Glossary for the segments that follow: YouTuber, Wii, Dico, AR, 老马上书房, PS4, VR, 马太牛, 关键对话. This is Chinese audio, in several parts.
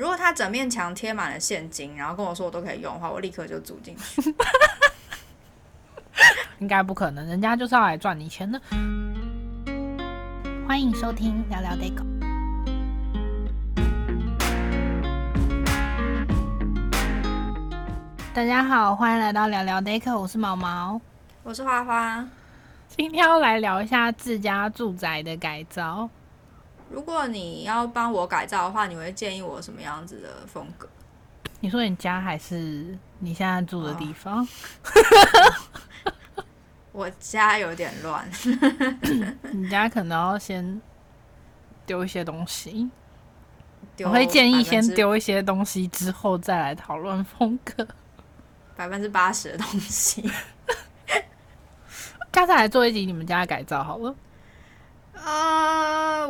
如果他整面墙贴满了现金，然后跟我说我都可以用的话，我立刻就住进去。应该不可能，人家就是要来赚你钱的。欢迎收听聊聊 Dico。大家好，欢迎来到聊聊 Dico， 我是毛毛，我是花花。今天要来聊一下自家住宅的改造。如果你要帮我改造的话，你会建议我什么样子的风格？你说你家还是你现在住的地方？我家有点乱。你家可能要先丢一些东西。我会建议先丢一些东西之后再来讨论风格。80%的东西。下次来做一集你们家的改造好了。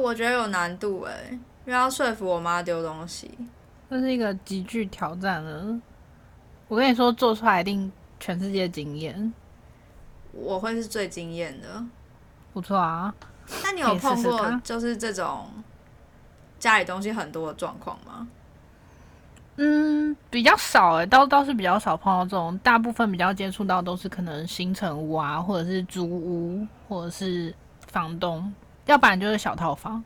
我觉得有难度耶，因为要说服我妈丢东西，这是一个极具挑战了。我跟你说，做出来一定全世界惊艳，我会是最惊艳的。不错啊，那你有碰过就是这种家里东西很多的状况吗？比较少耶，倒是比较少碰到这种，大部分比较接触到都是可能新成屋啊，或者是租屋，或者是房东，要不然就是小套房。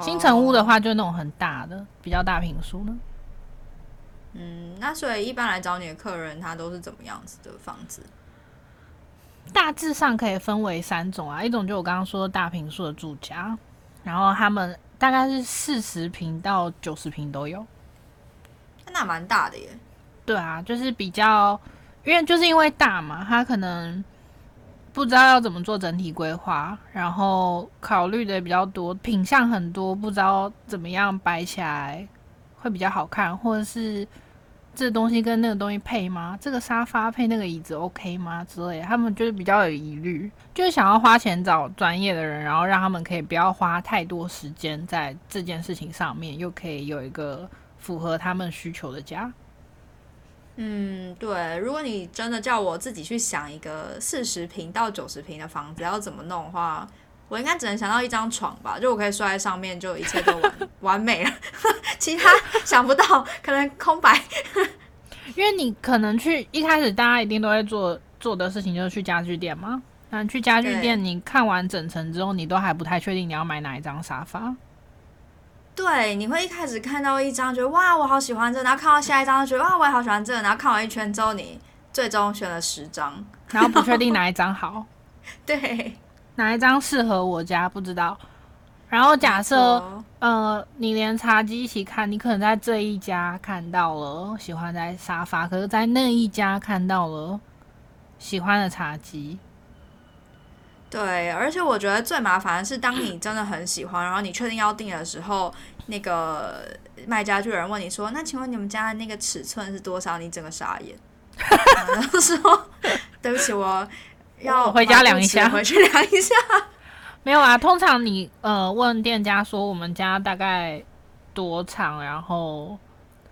新成屋的话就是那种很大的，比较大平数的。那所以一般来找你的客人他都是怎么样子的房子？大致上可以分为三种啊，一种就我刚刚说的大平数的住家，然后他们大概是40平到90平都有。那蛮大的耶。对啊，就是比较，因为大嘛，他可能不知道要怎么做整体规划，然后考虑的比较多，品项很多，不知道怎么样摆起来会比较好看，或者是这东西跟那个东西配吗？这个沙发配那个椅子 OK 吗？之类的，他们就是比较有疑虑，就是想要花钱找专业的人，然后让他们可以不要花太多时间在这件事情上面，又可以有一个符合他们需求的家。对，如果你真的叫我自己去想一个40平到90平的房子要怎么弄的话，我应该只能想到一张床吧，就我可以睡在上面，就一切都完美了。其他想不到，可能空白。因为你可能去一开始大家一定都会做的事情就是去家具店嘛，那去家具店你看完整层之后，你都还不太确定你要买哪一张沙发。对，你会一开始看到一张觉得哇我好喜欢这，然后看到下一张就觉得哇我也好喜欢这，然后看完一圈之后你最终选了10张，然后不确定哪一张好。对，哪一张适合我家不知道。然后假设你连茶几一起看，你可能在这一家看到了喜欢在沙发，可是在那一家看到了喜欢的茶几。对，而且我觉得最麻烦的是，当你真的很喜欢，然后你确定要订的时候，那个卖家具的人问你说：“那请问你们家的那个尺寸是多少？”你整个傻眼，然后说：“对不起，我回家量一下，回去量一下。”没有啊，通常你问店家说我们家大概多长，然后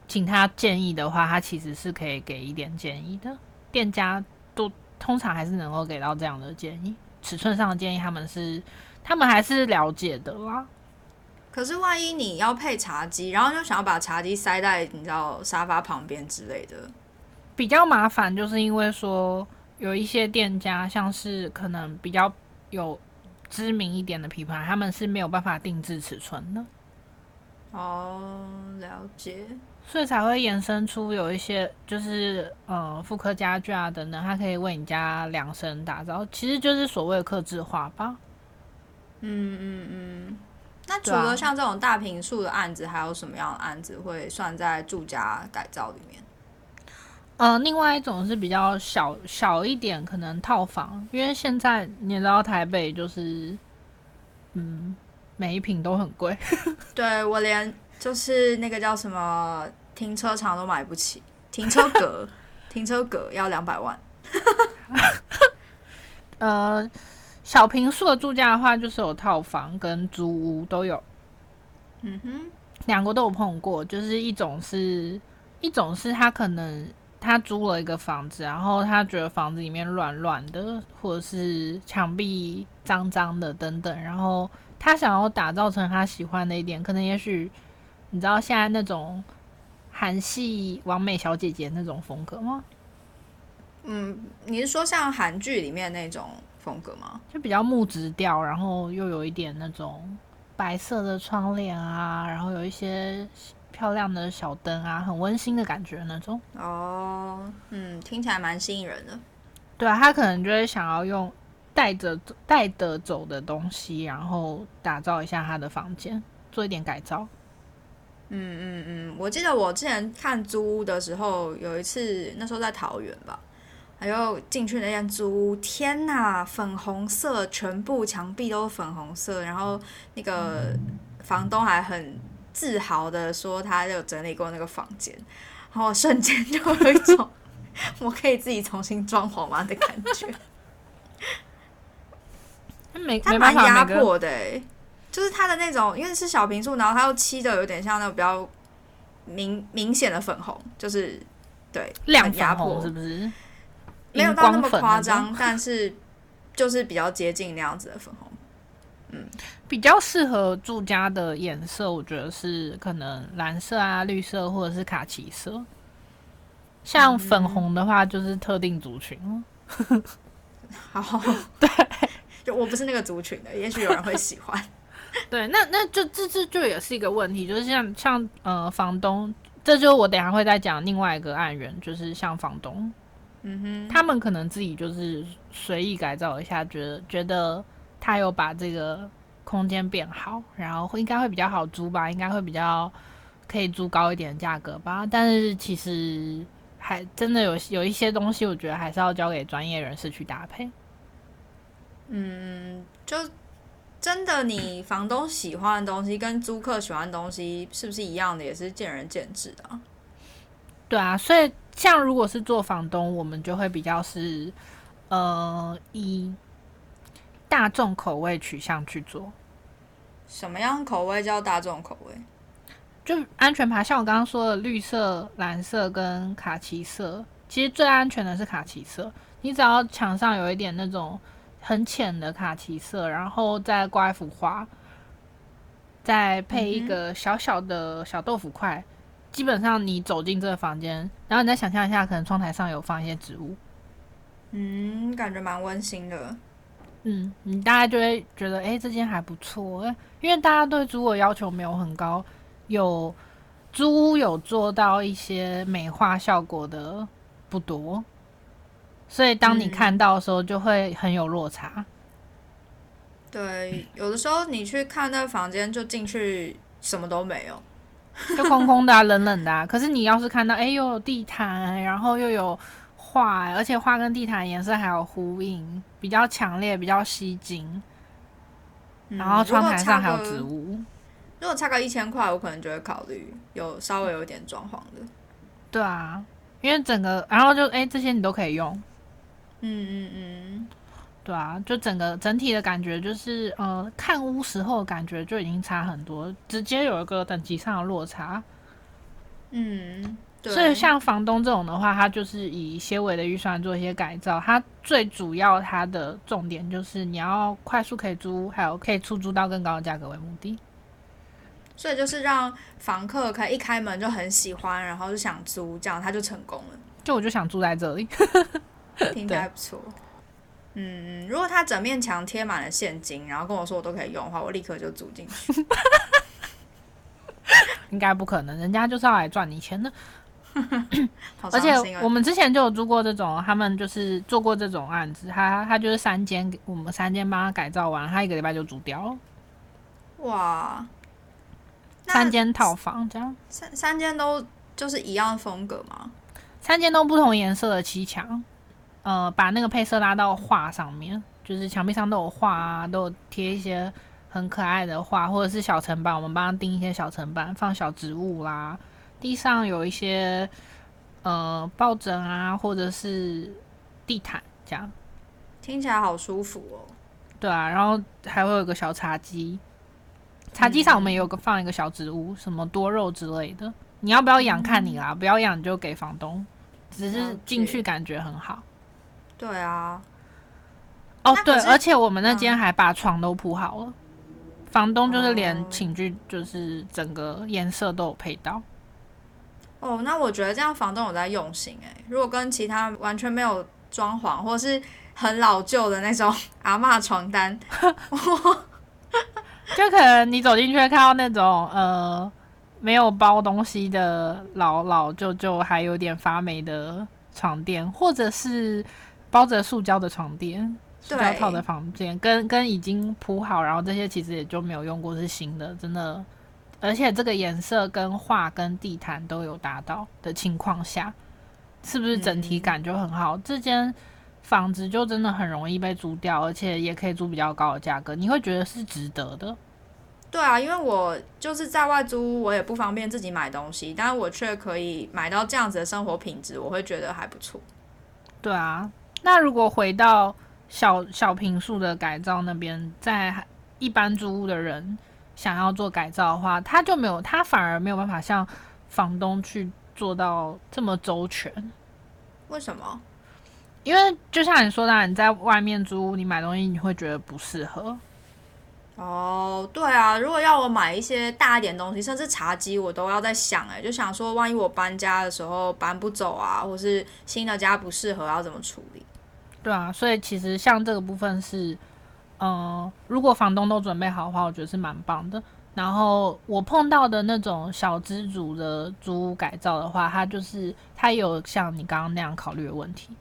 请他建议的话，他其实是可以给一点建议的。店家都通常还是能够给到这样的建议。尺寸上的建议他们还是了解的啦。可是万一你要配茶几，然后就想要把茶几塞在你知道沙发旁边之类的，比较麻烦。就是因为说有一些店家，像是可能比较有知名一点的品牌，他们是没有办法定制尺寸的。了解。所以才会衍生出有一些就是复刻家具啊等等，它可以为你家量身打造，其实就是所谓的客制化吧。那除了像这种大坪数的案子，还有什么样的案子会算在住家改造里面？另外一种是比较小一点，可能套房，因为现在你也知道台北就是每一坪都很贵。对，我连就是那个叫什么停车场都买不起，停车格要200万。小坪数的住家的话，就是有套房跟租屋都有。两个都有碰过，就是一种是他可能他租了一个房子，然后他觉得房子里面乱乱的，或者是墙壁脏脏的等等，然后他想要打造成他喜欢的一点，可能也许你知道现在那种韩系完美小姐姐那种风格吗？嗯，你是说像韩剧里面那种风格吗？就比较木质调，然后又有一点那种白色的窗帘啊，然后有一些漂亮的小灯啊，很温馨的感觉那种。哦，嗯，听起来蛮吸引人的。对啊，他可能就会想要用带着走的东西，然后打造一下他的房间，做一点改造。嗯嗯嗯，我记得我之前看租屋的时候，有一次那时候在桃园吧，还有进去那间租屋，天哪，粉红色，全部墙壁都粉红色，然后那个房东还很自豪的说他有整理过那个房间，然后瞬间就有一种我可以自己重新装潢吗的感觉。他蛮压迫的、欸，就是他的那种，因为是小平数，然后他又漆的有点像那种比较明显的粉红，就是对亮粉红是不是？没有到那么夸张，但是就是比较接近那样子的粉红。嗯，比较适合住家的颜色，我觉得是可能蓝色啊、绿色或者是卡其色。像粉红的话，就是特定族群。好，对。我不是那个族群的，也许有人会喜欢。对，那就这也是一个问题，就是像房东，这就我等一下会再讲另外一个案源，就是像房东，嗯哼，他们可能自己就是随意改造一下，觉得他有把这个空间变好，然后应该会比较好租吧，应该会比较可以租高一点的价格吧，但是其实还真的有一些东西，我觉得还是要交给专业人士去搭配。嗯，就真的你房东喜欢的东西跟租客喜欢的东西是不是一样的，也是见仁见智的啊。对啊，所以像如果是做房东，我们就会比较是以大众口味取向去做。什么样口味叫大众口味？就安全牌，像我刚刚说的绿色、蓝色跟卡其色，其实最安全的是卡其色。你只要墙上有一点那种很浅的卡其色，然后再挂一幅画，再配一个小小的小豆腐块，基本上你走进这个房间，然后你再想象一下，可能窗台上有放一些植物，嗯，感觉蛮温馨的。嗯，你大概就会觉得，这间还不错，因为大家对租屋的要求没有很高，有租屋有做到一些美化效果的不多。所以当你看到的时候就会很有落差、嗯、对，有的时候你去看那个房间就进去什么都没有，就空空的啊冷冷的啊，可是你要是看到又有地毯，然后又有画，而且画跟地毯颜色还有呼应，比较强烈比较吸睛、嗯、然后窗台上还有植物，如果差个1000块我可能就会考虑有稍微有点装潢的。对啊，因为整个然后就这些你都可以用，嗯嗯嗯，对啊，就整体的感觉就是看屋时候的感觉就已经差很多，直接有一个等级上的落差。嗯，对。所以像房东这种的话，他就是以些微的预算做一些改造，他最主要他的重点就是你要快速可以租，还有可以出租到更高的价格为目的。所以就是让房客可以一开门就很喜欢，然后就想租，这样他就成功了。就我就想住在这里。听起来不错。嗯，如果他整面墙贴满了现金，然后跟我说我都可以用的话，我立刻就租进去。应该不可能，人家就是要来赚你钱的。而且我们之前就有租过这种，他们就是做过这种案子，他就是3间，我们3间帮他改造完，他1个礼拜就租掉了。哇，3间套房这样。三间都就是一样风格吗？3间都不同颜色的漆墙。把那个配色拉到画上面，就是墙壁上都有画啊，都有贴一些很可爱的画，或者是小层板，我们帮他钉一些小层板，放小植物啦，地上有一些抱枕啊，或者是地毯这样。听起来好舒服哦。对啊，然后还会有个小茶几，茶几上我们也有放一个小植物，什么多肉之类的。你要不要养看你啦，不要养就给房东，只是进去感觉很好。对啊，哦对，而且我们那间还把床都铺好了，房东就是连寝具就是整个颜色都有配到。哦，那我觉得这样房东有在用心欸。如果跟其他完全没有装潢或是很老旧的那种阿嬷床单就可能你走进去看到那种没有包东西的老旧旧还有点发霉的床垫，或者是包着塑胶的床垫，塑胶套的房间，跟已经铺好，然后这些其实也就没有用过，是新的，真的。而且这个颜色跟画跟地毯都有达到的情况下，是不是整体感就很好？这间房子就真的很容易被租掉，而且也可以租比较高的价格，你会觉得是值得的。对啊，因为我就是在外租，我也不方便自己买东西，但我却可以买到这样子的生活品质，我会觉得还不错。对啊，那如果回到小坪数的改造那边，在一般租屋的人想要做改造的话，他反而没有办法像房东去做到这么周全。为什么？因为就像你说的，你在外面租屋，你买东西你会觉得不适合。哦，对啊，如果要我买一些大一点东西，甚至茶几，我都要在想就想说万一我搬家的时候搬不走啊，或是新的家不适合，要怎么处理？对啊，所以其实像这个部分是，如果房东都准备好的话，我觉得是蛮棒的。然后我碰到的那种小资主的租屋改造的话，他有像你刚刚那样考虑的问题，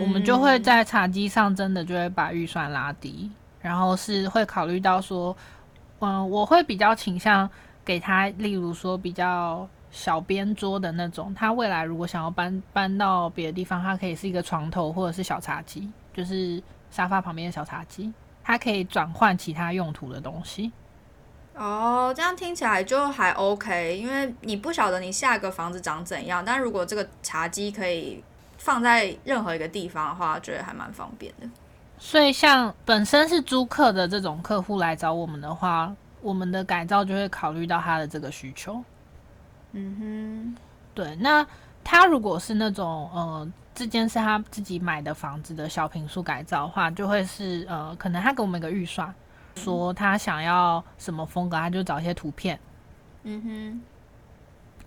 我们就会在茶几上真的就会把预算拉低。然后是会考虑到说，我会比较倾向给他，例如说比较小边桌的那种，他未来如果想要搬到别的地方，他可以是一个床头或者是小茶几，就是沙发旁边的小茶几，它可以转换其他用途的东西。哦，这样听起来就还 OK， 因为你不晓得你下一个房子长怎样，但如果这个茶几可以放在任何一个地方的话，觉得还蛮方便的。所以像本身是租客的这种客户来找我们的话，我们的改造就会考虑到他的这个需求。嗯哼，对。那他如果是那种这间是他自己买的房子的小坪数改造的话，就会是可能他给我们一个预算，说他想要什么风格，他就找一些图片，嗯哼，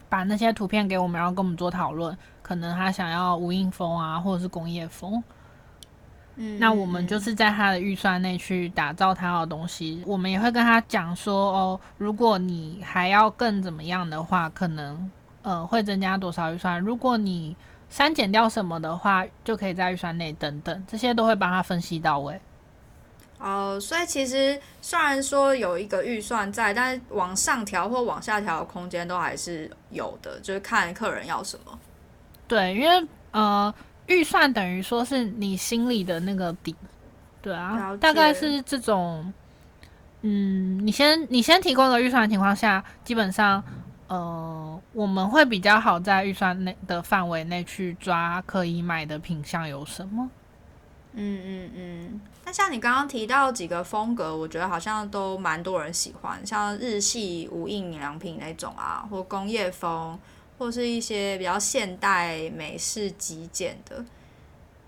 把那些图片给我们，然后跟我们做讨论。可能他想要无印风啊，或者是工业风。那我们就是在他的预算内去打造他要的东西。我们也会跟他讲说，如果你还要更怎么样的话，可能会增加多少预算，如果你删减掉什么的话，就可以在预算内等等，这些都会帮他分析到位。所以其实虽然说有一个预算在，但是往上调或往下调的空间都还是有的，就是看客人要什么。对，因为预算等于说是你心里的那个底。对啊，大概是这种。你先提供一个预算的情况下，基本上我们会比较好在预算内的范围内去抓可以买的品项有什么。那像你刚刚提到几个风格，我觉得好像都蛮多人喜欢，像日系无印良品那种啊，或工业风，或是一些比较现代美式极简的。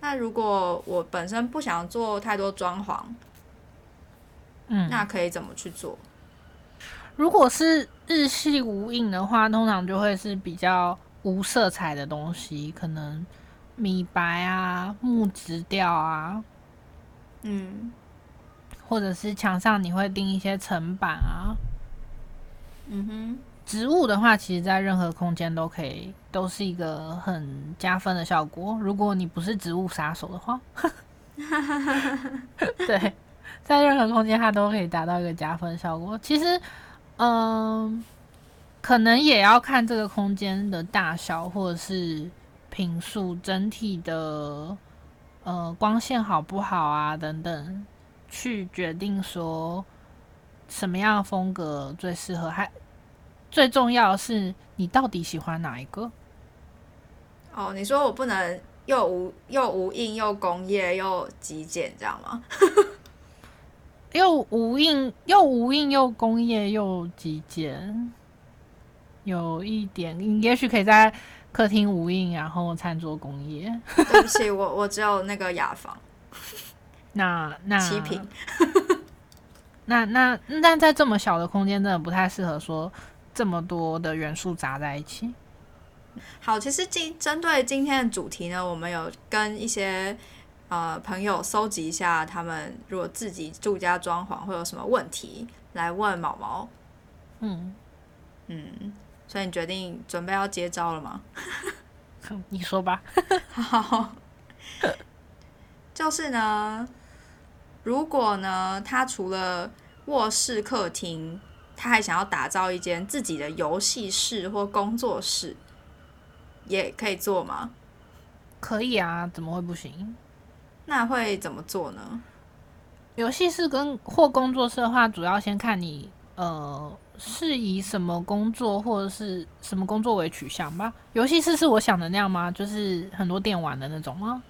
那如果我本身不想做太多装潢，那可以怎么去做？如果是日系无印的话，通常就会是比较无色彩的东西，可能米白啊、木质调啊，或者是墙上你会钉一些层板啊，植物的话，其实在任何空间都可以，都是一个很加分的效果。如果你不是植物杀手的话，对，在任何空间它都可以达到一个加分效果。其实，可能也要看这个空间的大小，或者是坪数整体的光线好不好啊等等，去决定说什么样的风格最适合。最重要的是你到底喜欢哪一个。哦，你说我不能又无印又工业又极简这样吗？又无印又工业又极简，有一点你也许可以在客厅无印，然后餐桌工业。对不起，我只有那个雅房。那七平那在这么小的空间真的不太适合说这么多的元素杂在一起。好，其实针对今天的主题呢，我们有跟一些朋友搜集一下他们如果自己住家装潢会有什么问题来问毛毛。所以你决定准备要接招了吗？你说吧。好，就是呢，如果呢他除了卧室客厅，他还想要打造一间自己的游戏室或工作室，也可以做吗？可以啊，怎么会不行？那会怎么做呢？游戏室跟或工作室的话，主要先看你是以什么工作或者是什么工作为取向吧。游戏室是我想的那样吗？就是很多电玩的那种吗？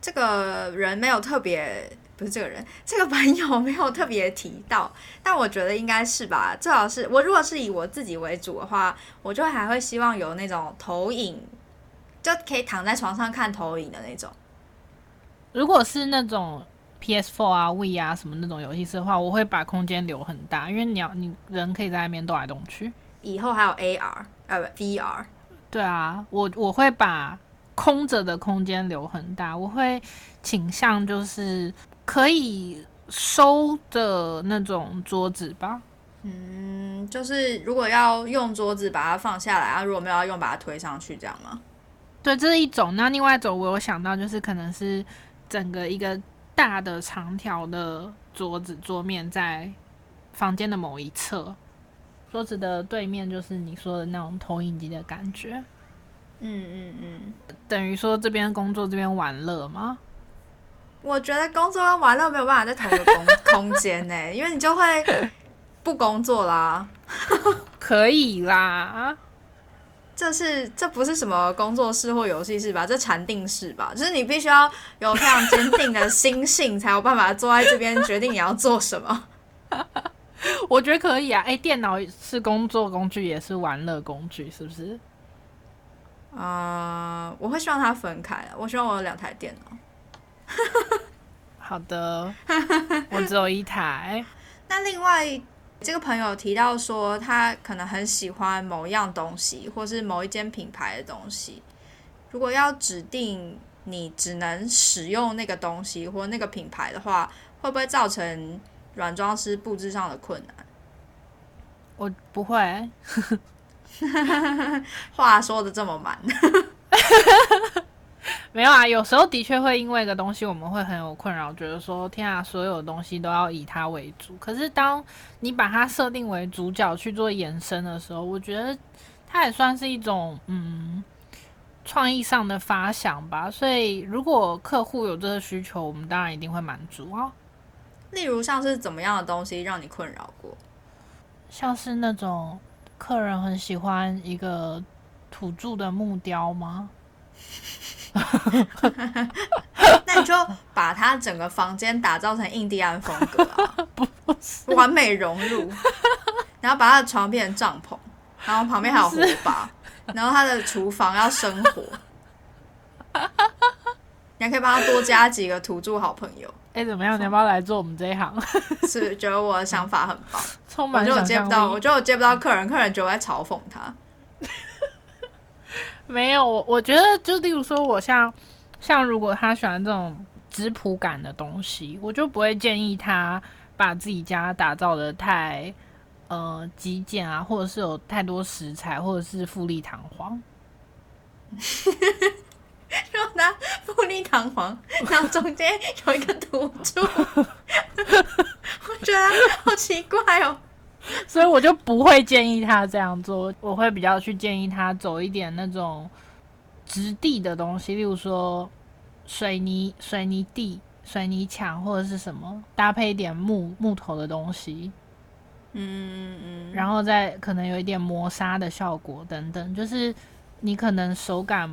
这个人没有特别，不是这个人，这个朋友没有特别提到，但我觉得应该是吧。最好是我如果是以我自己为主的话，我就还会希望有那种投影，就可以躺在床上看投影的那种。如果是那种 PS4 啊 Wii 啊什么那种游戏室的话，我会把空间留很大，因为你人可以在那边动来动去。以后还有 AR VR。 对啊，我会把空着的空间留很大，我会倾向就是可以收的那种桌子吧。就是如果要用桌子把它放下来啊，如果没有要用把它推上去，这样吗？对，这是一种。那另外一种我有想到就是可能是整个一个大的长条的桌子桌面在房间的某一侧，桌子的对面就是你说的那种投影机的感觉。等于说这边工作这边玩乐吗？我觉得工作跟玩乐没有办法在同一个空间呢、因为你就会不工作啦。可以啦，这不是什么工作室或游戏室吧？这禅定室吧？就是你必须要有非常坚定的心性，才有办法坐在这边决定你要做什么。我觉得可以啊！电脑是工作工具，也是玩乐工具，是不是？我会希望它分开的。我希望我有两台电脑。好的，我只有一台。那另外这个朋友提到说他可能很喜欢某样东西或是某一间品牌的东西，如果要指定你只能使用那个东西或那个品牌的话，会不会造成软装师布置上的困难？我不会。话说的这么满。没有啊，有时候的确会因为一个东西我们会很有困扰，觉得说天啊，所有东西都要以它为主。可是当你把它设定为主角去做延伸的时候，我觉得它也算是一种创意上的发想吧。所以如果客户有这个需求，我们当然一定会满足啊。例如像是怎么样的东西让你困扰过？像是那种客人很喜欢一个土著的木雕吗？那你就把它整个房间打造成印第安风格啊，不是完美融入，然后把它的床变成帐篷，然后旁边还有火把，然后它的厨房要生火。你还可以帮他多加几个土著好朋友。怎么样？你要不要来做我们这一行？是觉得我的想法很棒，充满想象力。我觉得我接不到客人，客人觉得我在嘲讽他。没有，我觉得就例如说我像如果他喜欢这种质朴感的东西，我就不会建议他把自己家打造的太极简啊，或者是有太多食材，或者是富丽堂皇。让他富丽堂皇，然后中间有一个土著。我觉得好奇怪哦。所以我就不会建议他这样做，我会比较去建议他走一点那种质地的东西，例如说水泥地、水泥墙或者是什么，搭配一点木头的东西，然后再可能有一点磨砂的效果等等，就是你可能手感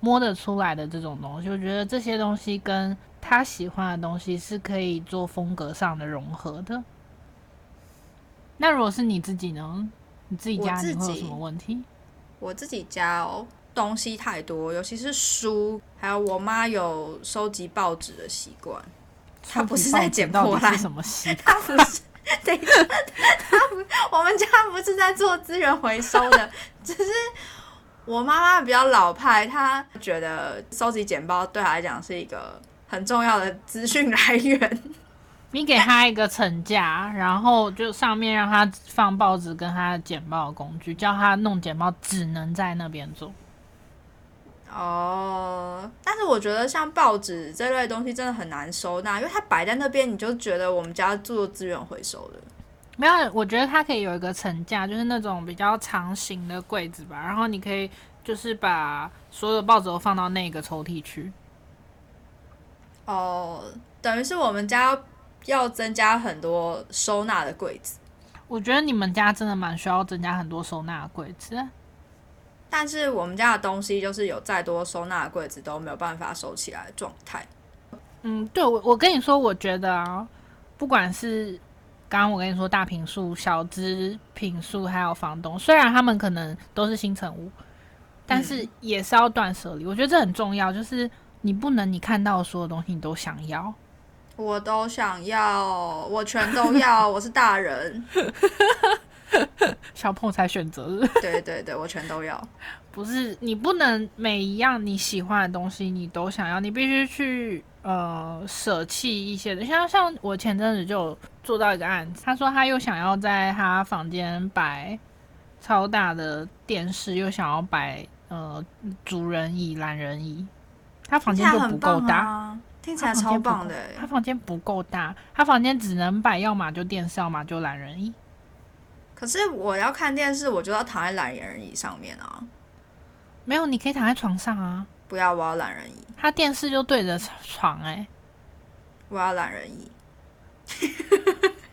摸得出来的这种东西，我觉得这些东西跟他喜欢的东西是可以做风格上的融合的。那如果是你自己呢？你自己家你会有什么问题？我自己家哦，东西太多，尤其是书，还有我妈有收集报纸的习惯。他不是在捡破烂，他不是对我们家不是在做资源回收的，只是我妈妈比较老派，她觉得收集简报对她来讲是一个很重要的资讯来源。你给她一个层架，然后就上面让她放报纸跟她简报的工具，叫她弄简报只能在那边做。哦，但是我觉得像报纸这类东西真的很难收纳，因为它摆在那边，你就觉得我们家做资源回收的。没有，我觉得它可以有一个层架，就是那种比较长型的柜子吧，然后你可以就是把所有的报纸都放到那个抽屉去。哦，等于是我们家要增加很多收纳的柜子。我觉得你们家真的蛮需要增加很多收纳的柜子，但是我们家的东西就是有再多收纳的柜子都没有办法收起来的状态。嗯，对，我跟你说，我觉得啊，不管是刚刚我跟你说大坪数、小资坪数还有房东，虽然他们可能都是新成屋，但是也是要断舍离。我觉得这很重要，就是你不能你看到的所有东西你都想要。我都想要，我全都要，我是大人。小朋友才选择。对对对，我全都要。不是，你不能每一样你喜欢的东西你都想要，你必须去舍弃一些的。像我前阵子就做到一个案子，他说他又想要在他房间摆超大的电视，又想要摆主人椅、懒人椅，他房间就不够大。听起来超棒的。他房间不够大，他房间只能摆要嘛就电视，要嘛就懒人椅。可是我要看电视，我就要躺在懒人椅上面啊。没有，你可以躺在床上啊。不要，我要懒人椅。他电视就对着床欸。我要懒人椅。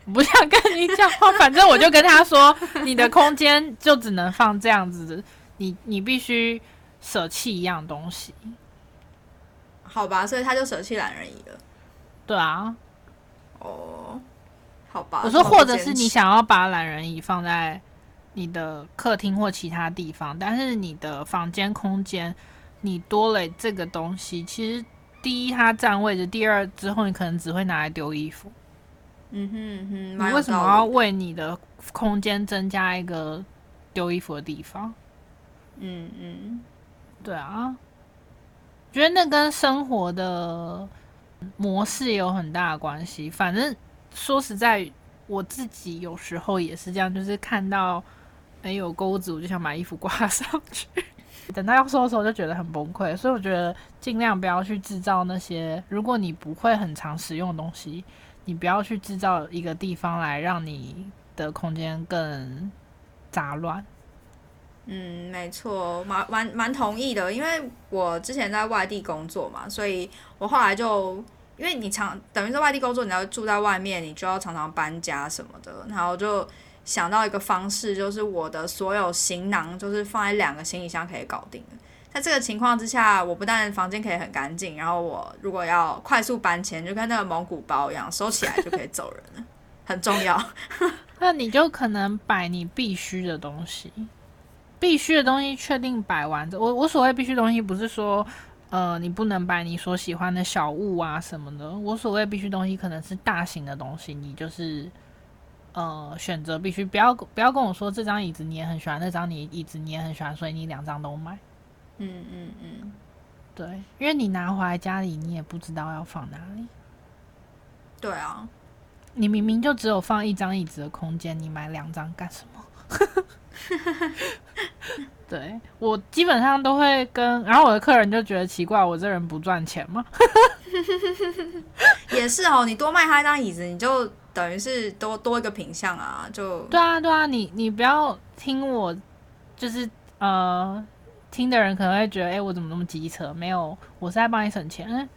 我不想跟你讲话，反正我就跟他说，你的空间就只能放这样子，你必须舍弃一样东西。好吧，所以他就舍弃懒人椅了。对啊。哦。好吧，我说或者是你想要把懒人椅放在你的客厅或其他地方，但是你的房间空间你多了这个东西，其实第一它占位置，第二之后你可能只会拿来丢衣服。嗯哼，你为什么要为你的空间增加一个丢衣服的地方？嗯嗯，对啊，觉得那跟生活的模式有很大的关系。反正说实在，我自己有时候也是这样，就是看到没有钩子我就想把衣服挂上去，等到要收的时候就觉得很崩溃。所以我觉得尽量不要去制造那些，如果你不会很常使用的东西，你不要去制造一个地方来让你的空间更杂乱。嗯，没错，蛮同意的。因为我之前在外地工作嘛，所以我后来就因为你等于在外地工作，你要住在外面，你就要常常搬家什么的。然后就想到一个方式，就是我的所有行囊就是放在两个行李箱可以搞定了。在这个情况之下，我不但房间可以很干净，然后我如果要快速搬迁，就跟那个蒙古包一样，收起来就可以走人了，很重要。那你就可能摆你必须的东西，必须的东西确定摆完。我所谓必须东西，不是说你不能摆你所喜欢的小物啊什么的。我所谓必须东西可能是大型的东西，你就是选择必须，不要跟我说这张椅子你也很喜欢，那张椅子你也很喜欢，所以你两张都买。嗯嗯嗯，对，因为你拿回来家里你也不知道要放哪里。对啊，你明明就只有放一张椅子的空间，你买两张干什么？对，我基本上都会跟，然后我的客人就觉得奇怪，我这人不赚钱吗？也是哦，你多卖他一张椅子，你就等于是多一个品项啊，就对啊对啊，你不要听我，就是听的人可能会觉得，哎，我怎么那么机车？没有，我是在帮你省钱。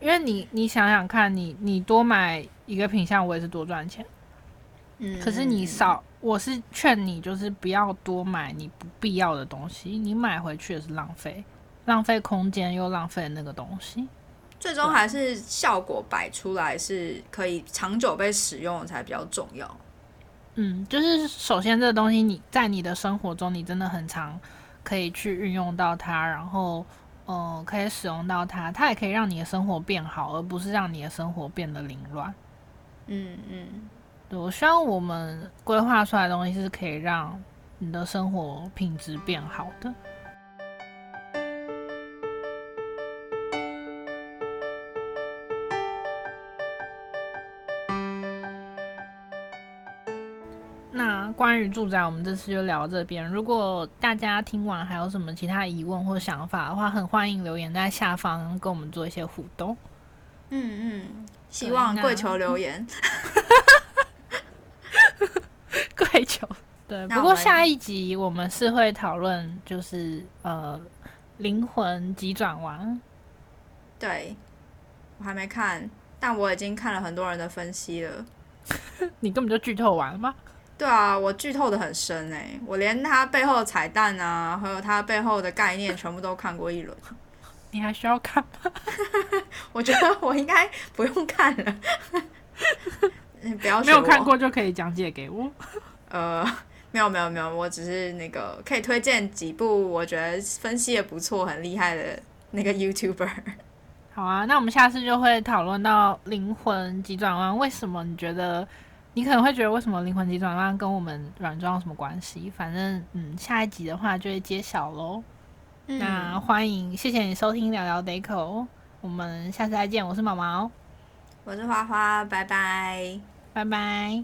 因为你想想看，你多买一个品项，我也是多赚钱。嗯，可是你少。我是劝你就是不要多买你不必要的东西，你买回去也是浪费空间又浪费那个东西，最终还是效果摆出来是可以长久被使用的才比较重要。嗯，就是首先这个东西你在你的生活中你真的很常可以去运用到它，然后可以使用到它，它也可以让你的生活变好，而不是让你的生活变得凌乱。嗯嗯，对，我希望我们规划出来的东西是可以让你的生活品质变好的。关于住宅我们这次就聊到这边，如果大家听完还有什么其他疑问或想法的话，很欢迎留言在下方跟我们做一些互动。嗯嗯，希望跪求留言跪求。对，不过下一集我们是会讨论就是灵魂急转弯。对，我还没看，但我已经看了很多人的分析了你根本就剧透完了吗？对啊，我剧透的很深欸，我连他背后的彩蛋啊，还有他背后的概念全部都看过一轮。你还需要看吗？我觉得我应该不用看了你不要学我，没有看过就可以讲解给我没有，我只是那个可以推荐几部我觉得分析也不错很厉害的那个 YouTuber。 好啊，那我们下次就会讨论到灵魂急转弯，为什么你觉得，你可能会觉得为什么灵魂急转弯跟我们软装有什么关系？反正下一集的话就会揭晓咯。那欢迎，谢谢你收听聊聊 Dico， 我们下次再见。我是毛毛，我是花花，拜拜，拜拜。